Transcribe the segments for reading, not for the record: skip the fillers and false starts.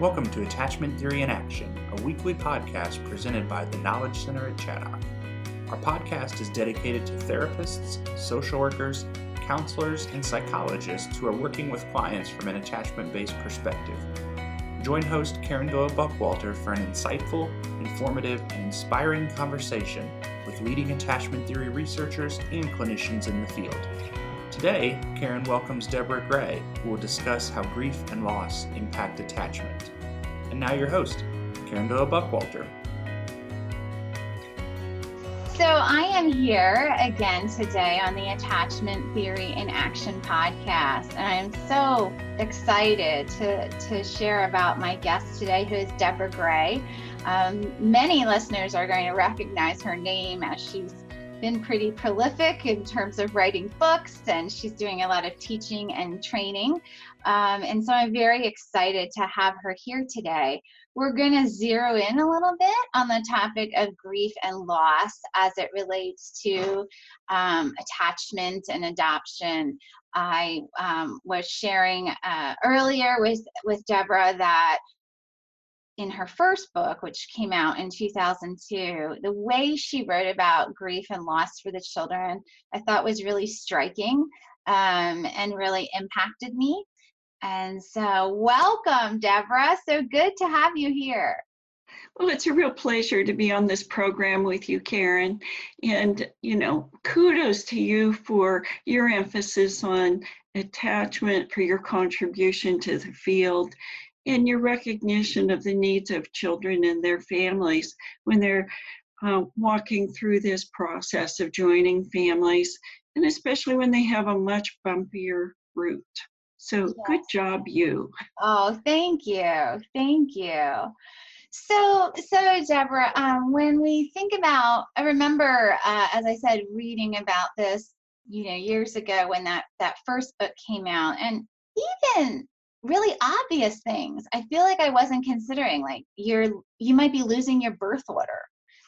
Welcome to Attachment Theory in Action, a weekly podcast presented by the Knowledge Center at Chaddock. Our podcast is dedicated to therapists, social workers, counselors, and psychologists who are working with clients from an attachment-based perspective. Join host Karen Doyle-Buckwalter for an insightful, informative, and inspiring conversation with leading attachment theory researchers and clinicians in the field. Today, Karen welcomes Deborah Gray, who will discuss how grief and loss impact attachment. And now your host, Karen Doyle-Buckwalter. So I am here again today on the Attachment Theory in Action podcast, and I am so excited to share about my guest today, who is Deborah Gray. Many listeners are going to recognize her name, as she's been pretty prolific in terms of writing books, and she's doing a lot of teaching and training. And so I'm very excited to have her here today. We're going to zero in a little bit on the topic of grief and loss as it relates to attachment and adoption. I was sharing earlier with Deborah that in her first book, which came out in 2002, the way she wrote about grief and loss for the children, I thought was really striking and really impacted me. And so welcome, Deborah. So good to have you here. Well, it's a real pleasure to be on this program with you, Karen. And, you know, kudos to you for your emphasis on attachment, for your contribution to the field, and your recognition of the needs of children and their families when they're walking through this process of joining families, and especially when they have a much bumpier route. So yes. Good job, you. Oh, thank you. Thank you. So Deborah, when we think about, I remember, as I said, reading about this, you know, years ago when that first book came out, and even really obvious things I feel like I wasn't considering, like you might be losing your birth order.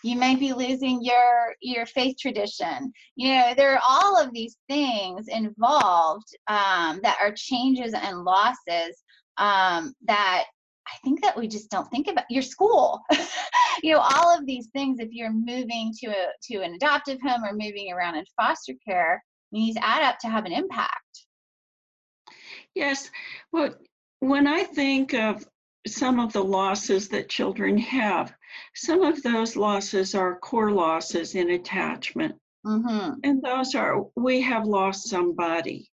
You might be losing your faith tradition. You know, there are all of these things involved that are changes and losses that I think that we just don't think about. Your school, you know, all of these things. If you're moving to an adoptive home or moving around in foster care, these add up to have an impact. Yes. Well, when I think of some of the losses that children have, some of those losses are core losses in attachment. Mm-hmm. And those are, we have lost somebody.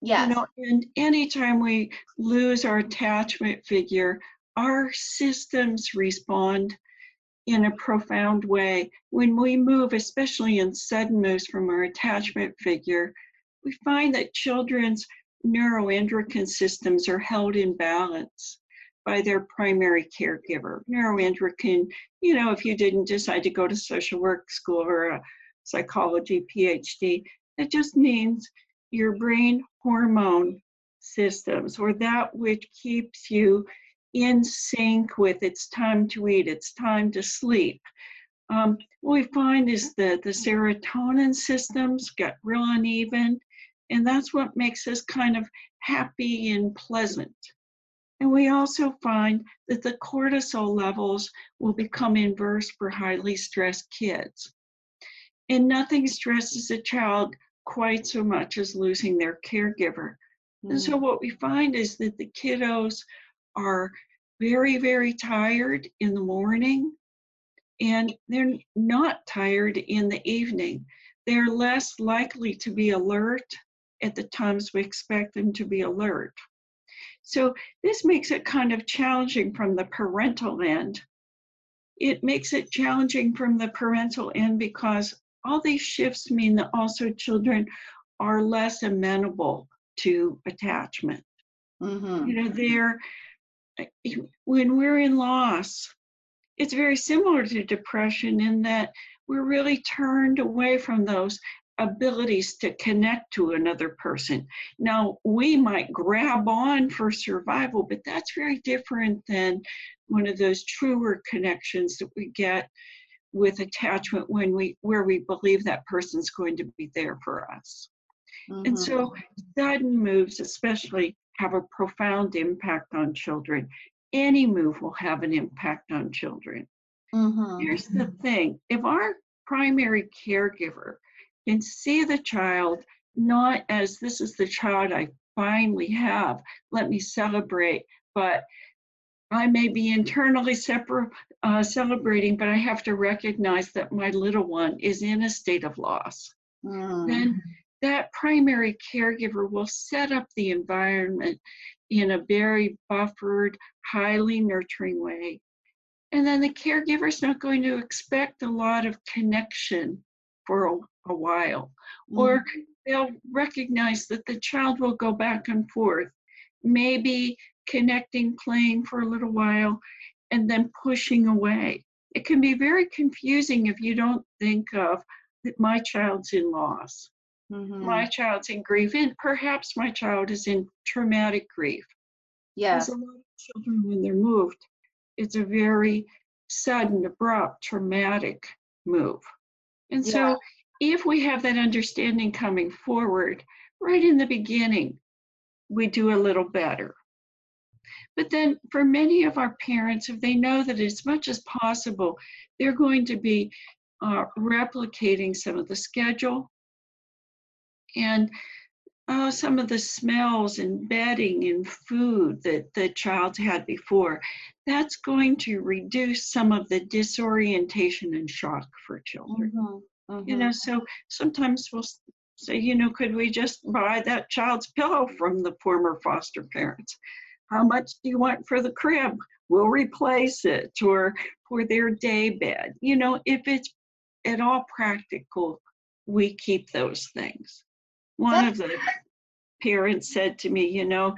Yes. You know, and anytime we lose our attachment figure, our systems respond in a profound way. When we move, especially in sudden moves from our attachment figure, we find that children's neuroendocrine systems are held in balance by their primary caregiver. Neuroendocrine, you know, if you didn't decide to go to social work school or a psychology PhD, that just means your brain hormone systems, or that which keeps you in sync with it's time to eat, it's time to sleep. What we find is that the serotonin systems got real uneven, and that's what makes us kind of happy and pleasant. And we also find that the cortisol levels will become inverse for highly stressed kids. And nothing stresses a child quite so much as losing their caregiver. Mm-hmm. And so what we find is that the kiddos are very, very tired in the morning, and they're not tired in the evening. They're less likely to be alert at the times we expect them to be alert. So this makes it kind of challenging from the parental end. It makes it challenging from the parental end because all these shifts mean that also children are less amenable to attachment. Mm-hmm. You know, when we're in loss, it's very similar to depression in that we're really turned away from those abilities to connect to another person. Now, we might grab on for survival, but that's very different than one of those truer connections that we get with attachment when where we believe that person's going to be there for us. Mm-hmm. And so sudden moves especially have a profound impact on children. any move will have an impact on children. Mm-hmm. Here's the thing. If our primary caregiver can see the child not as this is the child I finally have, let me celebrate, but I may be internally celebrating, but I have to recognize that my little one is in a state of loss. Mm. Then that primary caregiver will set up the environment in a very buffered, highly nurturing way. And then the caregiver's not going to expect a lot of connection for a while. Mm. Or they'll recognize that the child will go back and forth, maybe connecting, playing for a little while, and then pushing away. It can be very confusing if you don't think of that my child's in loss, mm-hmm. my child's in grief, and perhaps my child is in traumatic grief. Yes. Because a lot of children, when they're moved, it's a very sudden, abrupt, traumatic move. And so if we have that understanding coming forward, right in the beginning, we do a little better. But then for many of our parents, if they know that as much as possible, they're going to be replicating some of the schedule and some of the smells and bedding and food that the child had before, that's going to reduce some of the disorientation and shock for children. Mm-hmm. Mm-hmm. You know, so sometimes we'll say, you know, could we just buy that child's pillow from the former foster parents? How much do you want for the crib? We'll replace it, or for their day bed. You know, if it's at all practical, we keep those things. One of the parents said to me, you know,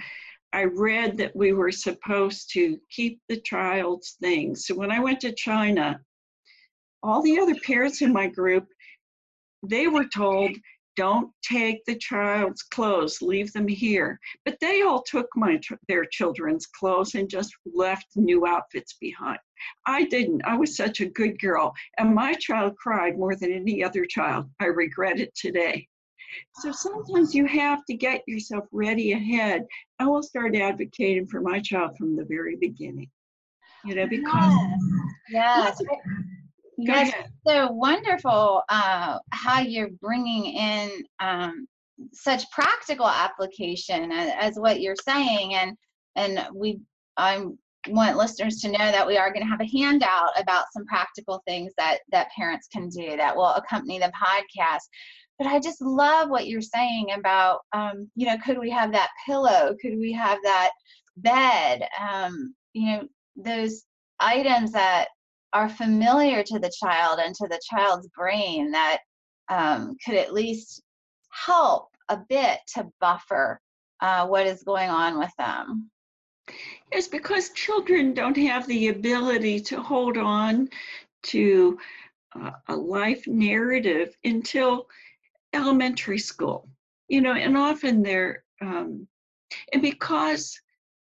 I read that we were supposed to keep the child's things. So when I went to China, all the other parents in my group, they were told, don't take the child's clothes, leave them here. But they all took their children's clothes and just left new outfits behind. I didn't. I was such a good girl. And my child cried more than any other child. I regret it today. So sometimes you have to get yourself ready ahead. I will start advocating for my child from the very beginning. You know, because... Yes. Yes, so wonderful how you're bringing in such practical application as what you're saying, and I want listeners to know that we are going to have a handout about some practical things that parents can do that will accompany the podcast. But I just love what you're saying about you know, could we have that pillow? Could we have that bed? You know, those items that are familiar to the child and to the child's brain that could at least help a bit to buffer what is going on with them. Yes, because children don't have the ability to hold on to a life narrative until elementary school, you know, and often they're, and because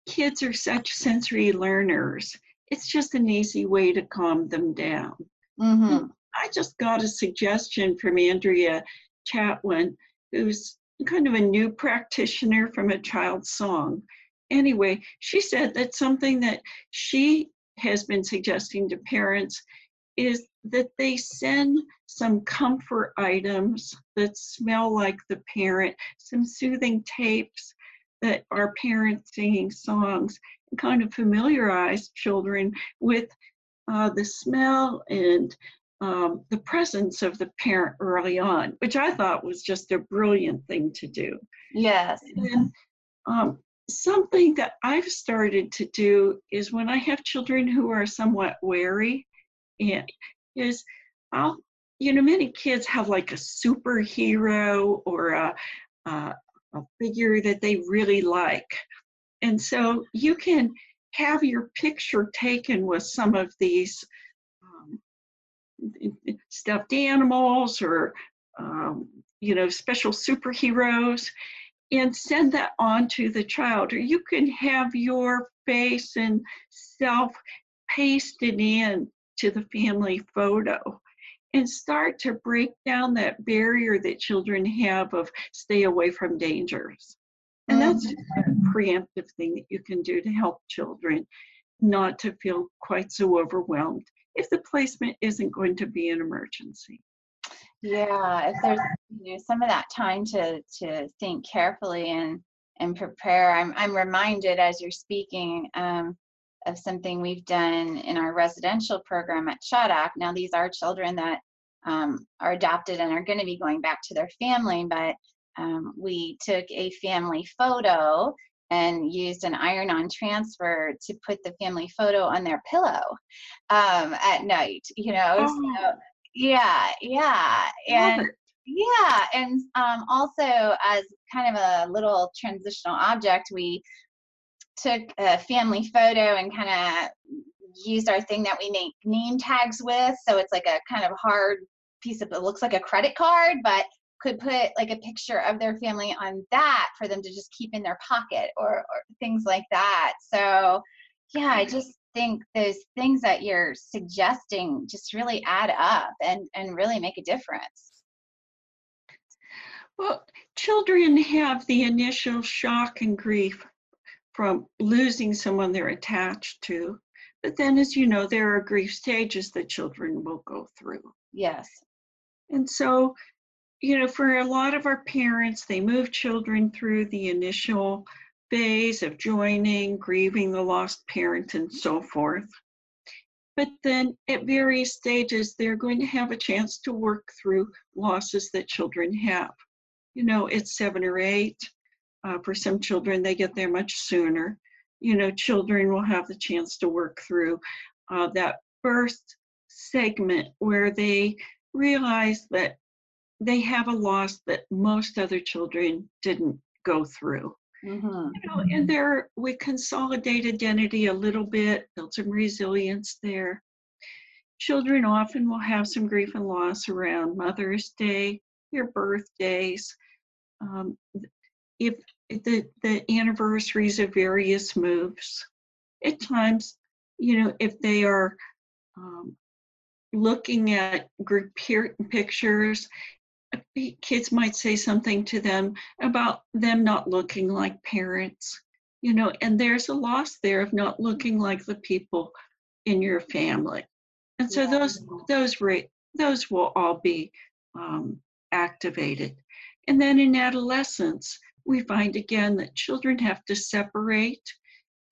kids are such sensory learners, it's just an easy way to calm them down. Mm-hmm. I just got a suggestion from Andrea Chatwin, who's kind of a new practitioner from a child's song. Anyway, she said that something that she has been suggesting to parents is that they send some comfort items that smell like the parent, some soothing tapes that are parents singing songs, kind of familiarize children with the smell and the presence of the parent early on, which I thought was just a brilliant thing to do. Yes. And something that I've started to do is when I have children who are somewhat wary, you know, many kids have like a superhero or a figure that they really like. And so you can have your picture taken with some of these stuffed animals or, you know, special superheroes, and send that on to the child. Or you can have your face and self pasted in to the family photo and start to break down that barrier that children have of stay away from dangers. And that's a preemptive thing that you can do to help children. not to feel quite so overwhelmed if the placement isn't going to be an emergency. Yeah, if there's, you know, some of that time to think carefully and prepare. I'm reminded as you're speaking of something we've done in our residential program at Shawtock. Now, these are children that are adopted and are going to be going back to their family, but we took a family photo and used an iron-on transfer to put the family photo on their pillow at night, you know. Oh. So, yeah. And yeah, and also as kind of a little transitional object, we took a family photo and kind of used our thing that we make name tags with. So it's like a kind of hard piece of, it looks like a credit card, but could put like a picture of their family on that for them to just keep in their pocket or things like that. So yeah, I just think those things that you're suggesting just really add up and really make a difference. Well, children have the initial shock and grief from losing someone they're attached to. But then, as you know, there are grief stages that children will go through. Yes. And so, you know, for a lot of our parents, they move children through the initial phase of joining, grieving the lost parent, and so forth. But then at various stages, they're going to have a chance to work through losses that children have. You know, it's 7 or 8. For some children, they get there much sooner. You know, children will have the chance to work through that first segment where they realize that they have a loss that most other children didn't go through. Mm-hmm. You know, and there we consolidate identity a little bit, build some resilience there. Children often will have some grief and loss around Mother's Day, their birthdays, if the anniversaries of various moves. At times, you know, if they are looking at group pictures, kids might say something to them about them not looking like parents, you know, and there's a loss there of not looking like the people in your family. And so those will all be activated. And then in adolescence, we find again that children have to separate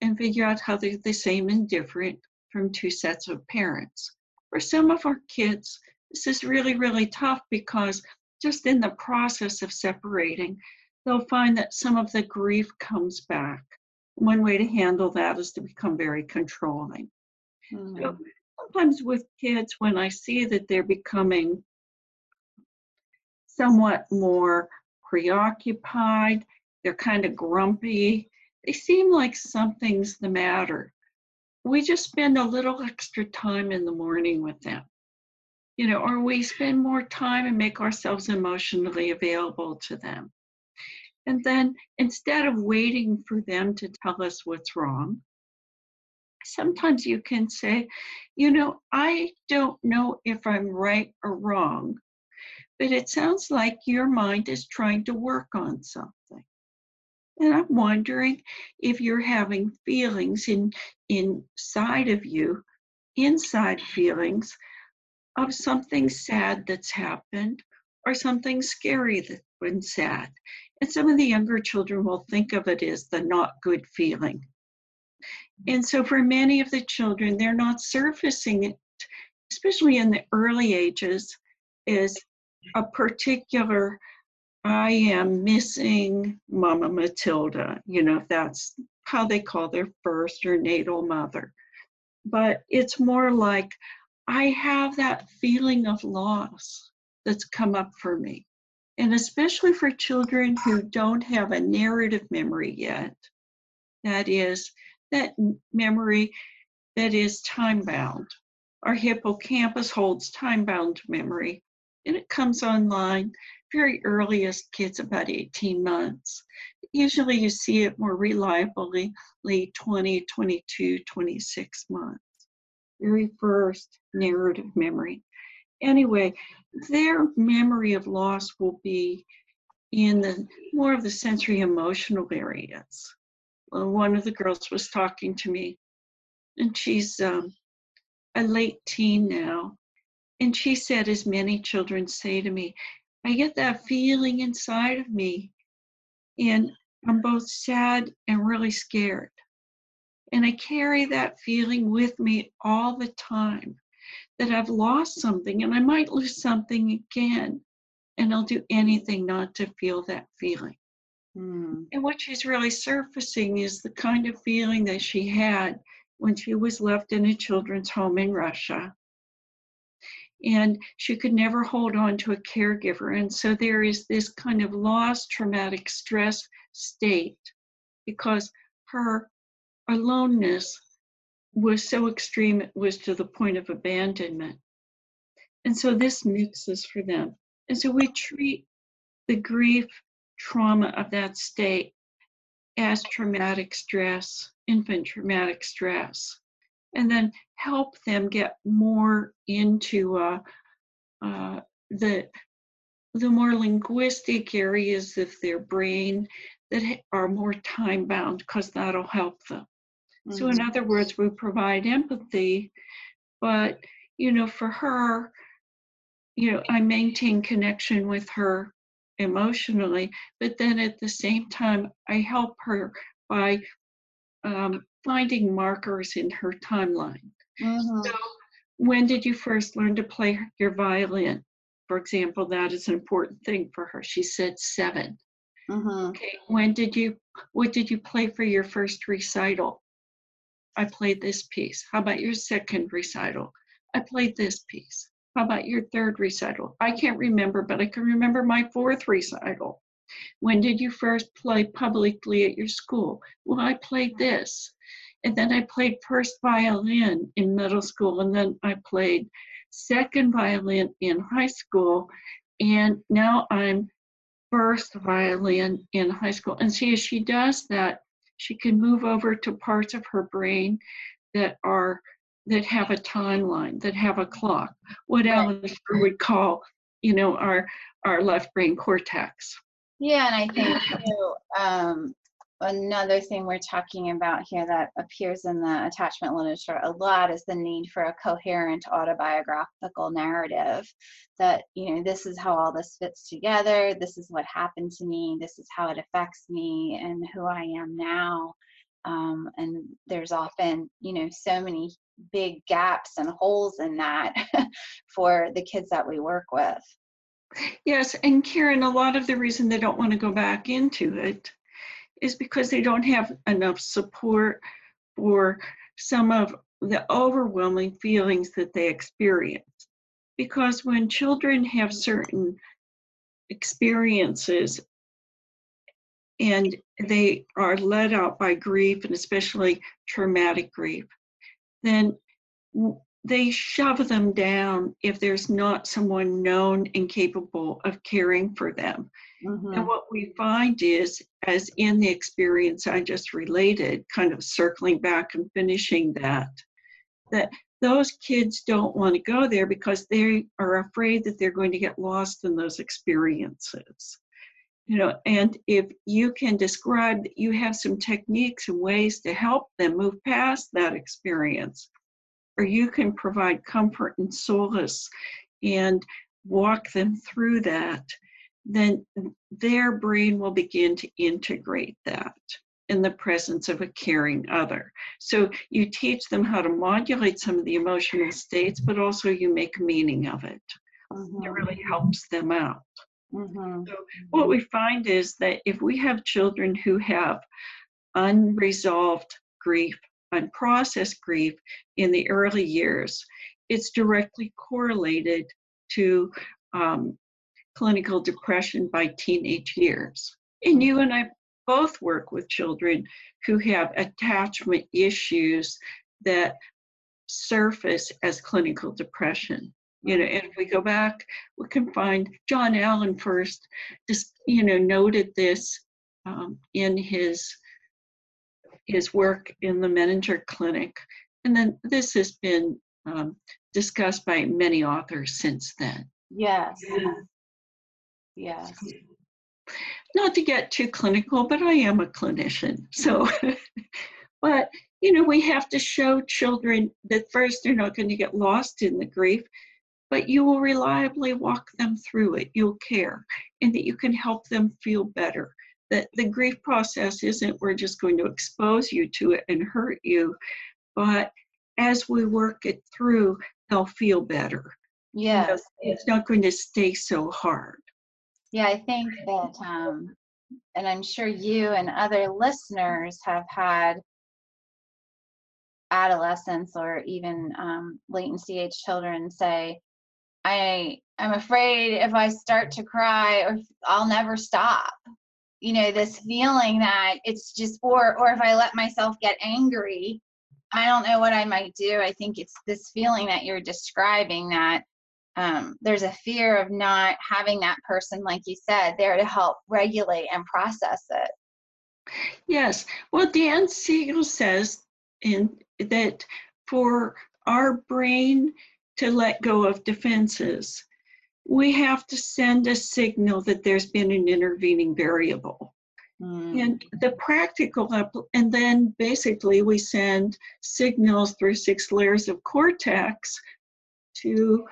and figure out how they're the same and different from two sets of parents. For some of our kids, this is really, really tough because just in the process of separating, they'll find that some of the grief comes back. One way to handle that is to become very controlling. Mm. So sometimes with kids, when I see that they're becoming somewhat more preoccupied, they're kind of grumpy, they seem like something's the matter. We just spend a little extra time in the morning with them. You know, or we spend more time and make ourselves emotionally available to them. And then instead of waiting for them to tell us what's wrong, sometimes you can say, you know, I don't know if I'm right or wrong, but it sounds like your mind is trying to work on something. And I'm wondering if you're having feelings inside of you, inside feelings, of something sad that's happened or something scary that's been sad. And some of the younger children will think of it as the not good feeling. And so for many of the children, they're not surfacing it, especially in the early ages, is a particular, I am missing Mama Matilda, you know, if that's how they call their first or natal mother. But it's more like, I have that feeling of loss that's come up for me. And especially for children who don't have a narrative memory yet, that is, that memory that is time-bound. Our hippocampus holds time-bound memory, and it comes online very early as kids, about 18 months. Usually you see it more reliably, 20, 22, 26 months. Very first narrative memory. Anyway, their memory of loss will be in the more of the sensory emotional areas. One of the girls was talking to me and she's a late teen now. And she said, as many children say to me, I get that feeling inside of me, and I'm both sad and really scared. And I carry that feeling with me all the time, that I've lost something and I might lose something again. And I'll do anything not to feel that feeling. Mm. And what she's really surfacing is the kind of feeling that she had when she was left in a children's home in Russia. And she could never hold on to a caregiver. And so there is this kind of lost traumatic stress state because her aloneness was so extreme, it was to the point of abandonment. And so this mixes for them. And so we treat the grief trauma of that state as traumatic stress, infant traumatic stress, and then help them get more into the more linguistic areas of their brain that are more time-bound, because that'll help them. Mm-hmm. So in other words, we provide empathy, but, you know, for her, you know, I maintain connection with her emotionally, but then at the same time, I help her by finding markers in her timeline. Mm-hmm. So when did you first learn to play your violin? For example, that is an important thing for her. She said 7. Mm-hmm. Okay, what did you play for your first recital? I played this piece. How about your second recital? I played this piece. How about your third recital? I can't remember, but I can remember my 4th recital. When did you first play publicly at your school? Well, I played this. And then I played first violin in middle school. And then I played second violin in high school. And now I'm first violin in high school. And see, as she does that, she can move over to parts of her brain that have a timeline, that have a clock, what Alan would call, you know, our left brain cortex. Yeah, and I think too, another thing we're talking about here that appears in the attachment literature a lot is the need for a coherent autobiographical narrative that, you know, this is how all this fits together, this is what happened to me, this is how it affects me and who I am now. And there's often, you know, so many big gaps and holes in that for the kids that we work with. Yes, and Karen, a lot of the reason they don't want to go back into it is because they don't have enough support for some of the overwhelming feelings that they experience. Because when children have certain experiences and they are led out by grief, and especially traumatic grief, then they shove them down if there's not someone known and capable of caring for them. Mm-hmm. And what we find is, as in the experience I just related, kind of circling back and finishing that those kids don't want to go there because they are afraid that they're going to get lost in those experiences. You know, and if you can describe that you have some techniques and ways to help them move past that experience, or you can provide comfort and solace and walk them through that, then their brain will begin to integrate that in the presence of a caring other. So you teach them how to modulate some of the emotional states, but also you make meaning of it. Mm-hmm. It really helps them out. Mm-hmm. So what we find is that if we have children who have unresolved grief, unprocessed grief in the early years, it's directly correlated to clinical depression by teenage years. And you and I both work with children who have attachment issues that surface as clinical depression. You know, and if we go back, we can find John Allen first, just, you know, noted this in his work in the Menninger Clinic. And then this has been discussed by many authors since then. Yes. Yes. Not to get too clinical, but I am a clinician. So, but, you know, we have to show children that first they're not going to get lost in the grief, but you will reliably walk them through it. You'll care, and that you can help them feel better. That the grief process isn't we're just going to expose you to it and hurt you, but as we work it through, they'll feel better. Yes. You know, it's not going to stay so hard. Yeah, I think that, and I'm sure you and other listeners have had adolescents or even latency age children say, I'm afraid if I start to cry, or I'll never stop. You know, this feeling that it's just, or if I let myself get angry, I don't know what I might do. I think it's this feeling that you're describing, that there's a fear of not having that person, like you said, there to help regulate and process it. Yes. Well, Dan Siegel says that for our brain to let go of defenses, we have to send a signal that there's been an intervening variable. And the practical, and then basically we send signals through 6 layers of cortex to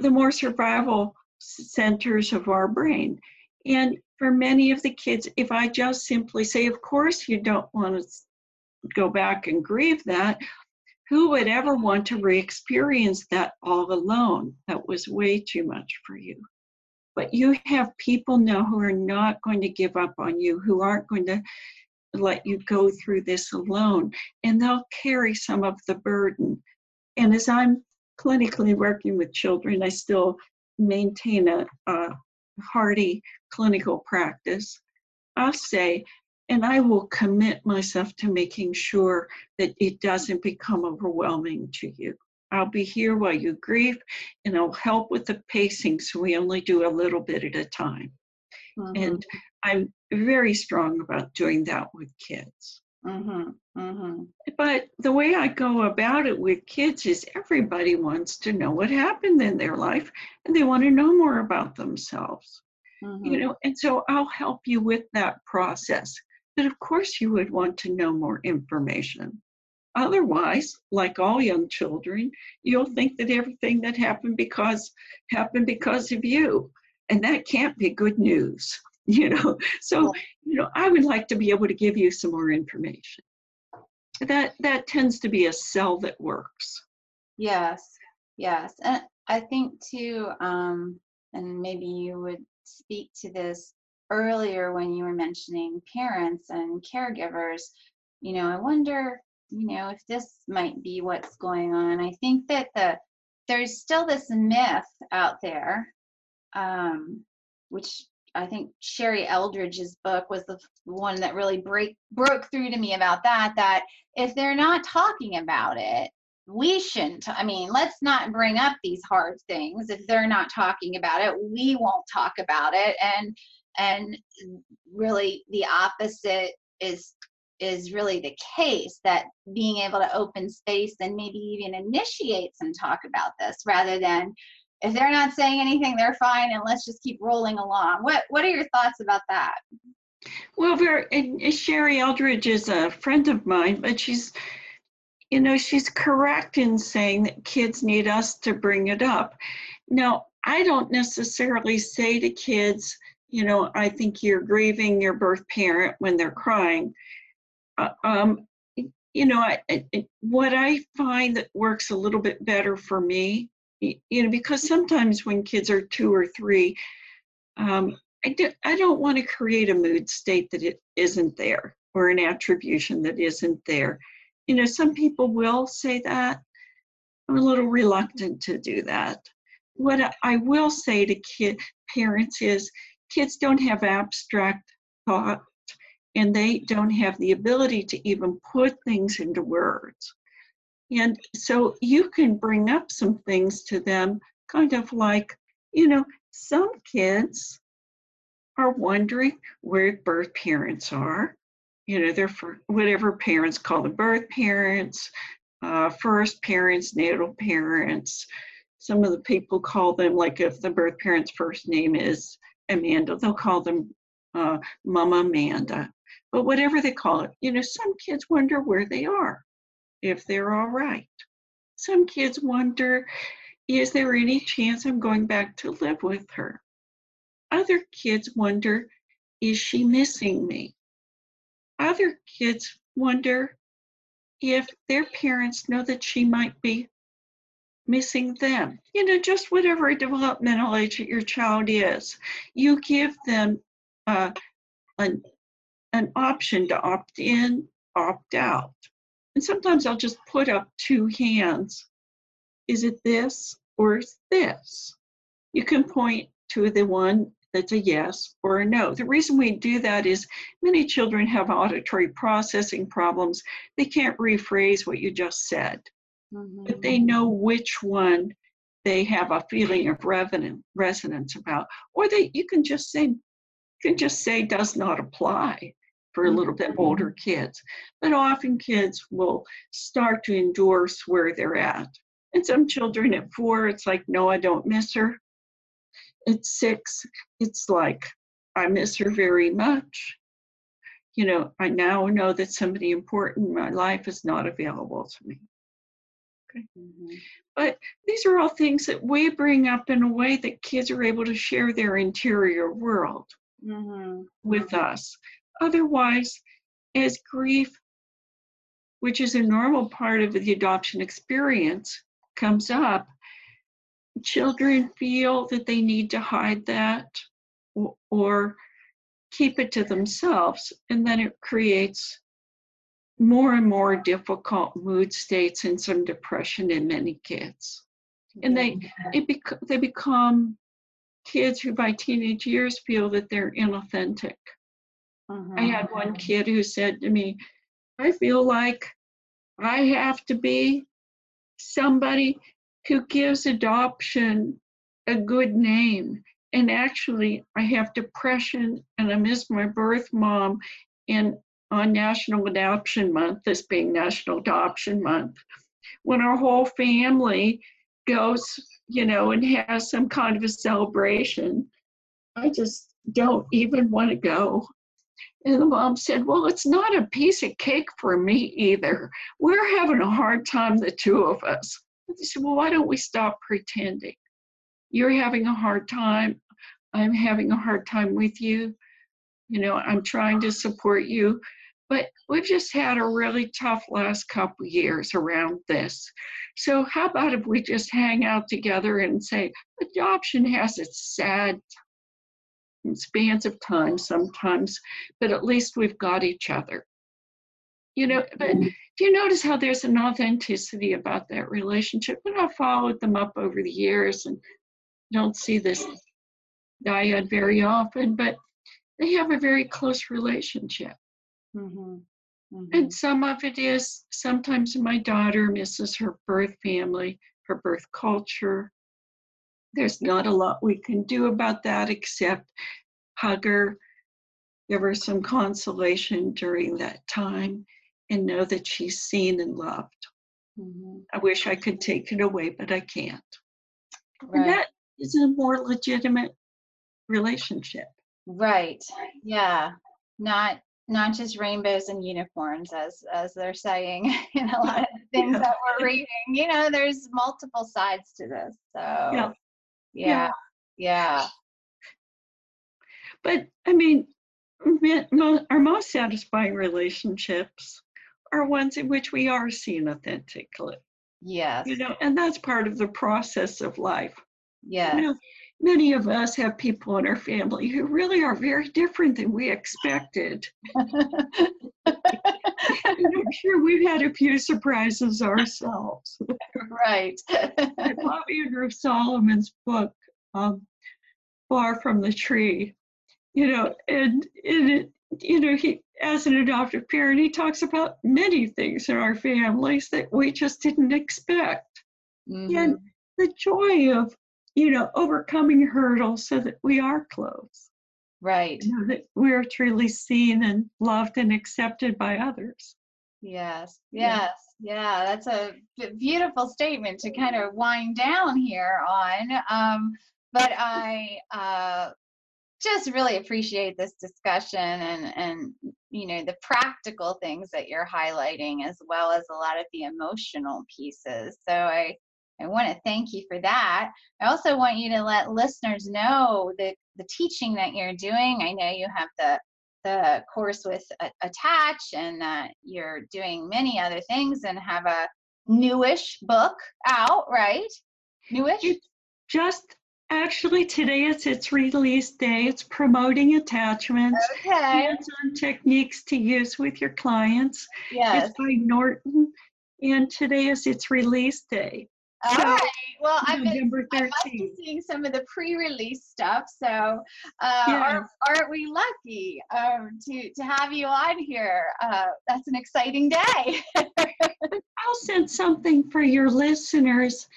the more survival centers of our brain. And for many of the kids, if I just simply say, of course you don't want to go back and grieve that, who would ever want to re-experience that all alone? That was way too much for you. But you have people now who are not going to give up on you, who aren't going to let you go through this alone, and they'll carry some of the burden. And as I'm clinically working with children, I still maintain a hearty clinical practice. I'll say, and I will commit myself to making sure that it doesn't become overwhelming to you. I'll be here while you grieve, and I'll help with the pacing, so we only do a little bit at a time. Mm-hmm. And I'm very strong about doing that with kids. Mm-hmm. Mm-hmm. But the way I go about it with kids is everybody wants to know what happened in their life, and they want to know more about themselves. Mm-hmm. You know, and so I'll help you with that process. But of course you would want to know more information. Otherwise, like all young children, you'll think that everything that happened because of you. And that can't be good news, you know. So, you know, I would like to be able to give you some more information. That tends to be a cell that works. Yes, yes. And I think too, and maybe you would speak to this earlier when you were mentioning parents and caregivers, you know, I wonder, you know, if this might be what's going on. I think that there's still this myth out there, which I think Sherry Eldridge's book was the one that really broke through to me about that if they're not talking about it, we shouldn't. I mean, let's not bring up these hard things. If they're not talking about it, we won't talk about it. And really the opposite is really the case, that being able to open space and maybe even initiate some talk about this, rather than if they're not saying anything, they're fine and let's just keep rolling along. What are your thoughts about that? Well, Sherry Eldridge is a friend of mine, but she's, you know, she's correct in saying that kids need us to bring it up. Now, I don't necessarily say to kids, you know, I think you're grieving your birth parent when they're crying. You know, what I find that works a little bit better for me, you know, because sometimes when kids are 2 or 3, I don't want to create a mood state that it isn't there, or an attribution that isn't there. You know, some people will say that. I'm a little reluctant to do that. What I will say to parents is, kids don't have abstract thought, and they don't have the ability to even put things into words. And so you can bring up some things to them, kind of like, you know, some kids are wondering where birth parents are. You know, they're, for whatever parents call them, birth parents, first parents, natal parents. Some of the people call them, like if the birth parent's first name is Amanda, they'll call them Mama Amanda. but whatever they call it, you know, some kids wonder where they are, if they're all right. Some kids wonder, is there any chance I'm going back to live with her? Other kids wonder, is she missing me? Other kids wonder if their parents know that she might be missing them. You know, just whatever developmental age that your child is, you give them an option to opt in, opt out. And sometimes I'll just put up two hands. Is it this or is this? You can point to the one that's a yes or a no. The reason we do that is many children have auditory processing problems. They can't rephrase what you just said, mm-hmm. but they know which one they have a feeling of resonance about. Or they, you can just say does not apply for a little bit older kids. But often kids will start to endorse where they're at. And some children at 4, it's like, no, I don't miss her. At 6, it's like, I miss her very much. You know, I now know that somebody important in my life is not available to me. Okay. Mm-hmm. But these are all things that we bring up in a way that kids are able to share their interior world mm-hmm. with us. Otherwise, as grief, which is a normal part of the adoption experience, comes up, children feel that they need to hide that or keep it to themselves, and then it creates more and more difficult mood states and some depression in many kids. And they become kids who by teenage years feel that they're inauthentic. Uh-huh. I had one kid who said to me, I feel like I have to be somebody who gives adoption a good name. And actually, I have depression and I miss my birth mom. And on National Adoption Month, this being National Adoption Month, when our whole family goes, you know, and has some kind of a celebration, I just don't even want to go. And the mom said, well, it's not a piece of cake for me either. We're having a hard time, the two of us. They said, well, why don't we stop pretending? You're having a hard time. I'm having a hard time with you. You know, I'm trying to support you. But we've just had a really tough last couple years around this. So how about if we just hang out together and say, adoption has its sad spans of time sometimes, but at least we've got each other. You know, but do you notice how there's an authenticity about that relationship? And I've followed them up over the years and don't see this dyad very often, but they have a very close relationship. Mm-hmm. Mm-hmm. And some of it is sometimes my daughter misses her birth family, her birth culture. There's not a lot we can do about that except hug her, give her some consolation during that time, and know that she's seen and loved. Mm-hmm. I wish I could take it away, but I can't. Right. And that is a more legitimate relationship. Right. Yeah. Not just rainbows and unicorns, as they're saying in a lot of the things that we're reading. You know, there's multiple sides to this. So yeah. But I mean, our most satisfying relationships are ones in which we are seen authentically. Yes. You know, and that's part of the process of life. Yes. You know, many of us have people in our family who really are very different than we expected. I'm sure we've had a few surprises ourselves. Right. Bobby and Ruth Solomon's book, Far From the Tree, you know, and you know, he, as an adoptive parent, he talks about many things in our families that we just didn't expect. Mm-hmm. And the joy of, you know, overcoming hurdles so that we are close. Right. You know, that we're truly seen and loved and accepted by others. Yes. Yes. Yeah. That's a beautiful statement to kind of wind down here on. But I just really appreciate this discussion and you know, the practical things that you're highlighting, as well as a lot of the emotional pieces. So I want to thank you for that. I also want you to let listeners know the teaching that you're doing. I know you have the course with Attach, and you're doing many other things and have a newish book out, right? Newish? It's just actually today is its release day. It's Promoting Attachments. Okay. Hands-on techniques to use with your clients. Yes. It's by Norton, and today is its release day. All right. Well, I've been seeing some of the pre-release stuff, so aren't we lucky to have you on here? That's an exciting day. I'll send something for your listeners.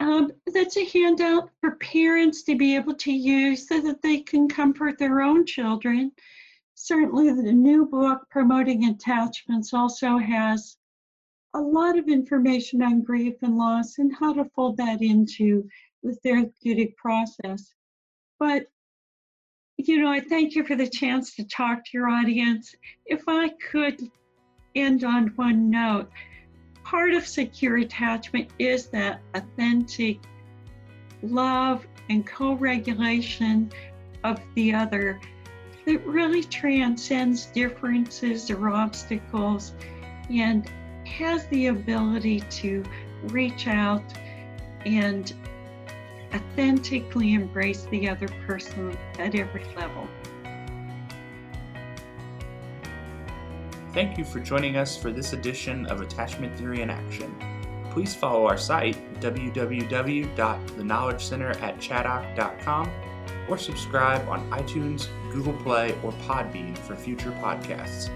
That's a handout for parents to be able to use so that they can comfort their own children. Certainly the new book, Promoting Attachments, also has a lot of information on grief and loss and how to fold that into the therapeutic process. But, you know, I thank you for the chance to talk to your audience. If I could end on one note, part of secure attachment is that authentic love and co-regulation of the other that really transcends differences or obstacles and has the ability to reach out and authentically embrace the other person at every level. Thank you for joining us for this edition of Attachment Theory in Action. Please follow our site, www.theknowledgecenteratchaddock.com, or subscribe on iTunes, Google Play, or Podbean for future podcasts.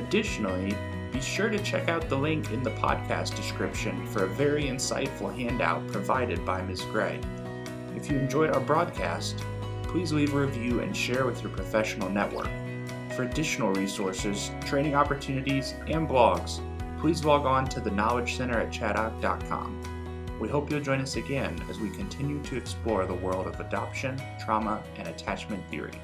Additionally, be sure to check out the link in the podcast description for a very insightful handout provided by Ms. Gray. If you enjoyed our broadcast, please leave a review and share with your professional network. For additional resources, training opportunities, and blogs, please log on to theknowledgecenteratchaddock.com. We hope you'll join us again as we continue to explore the world of adoption, trauma, and attachment theory.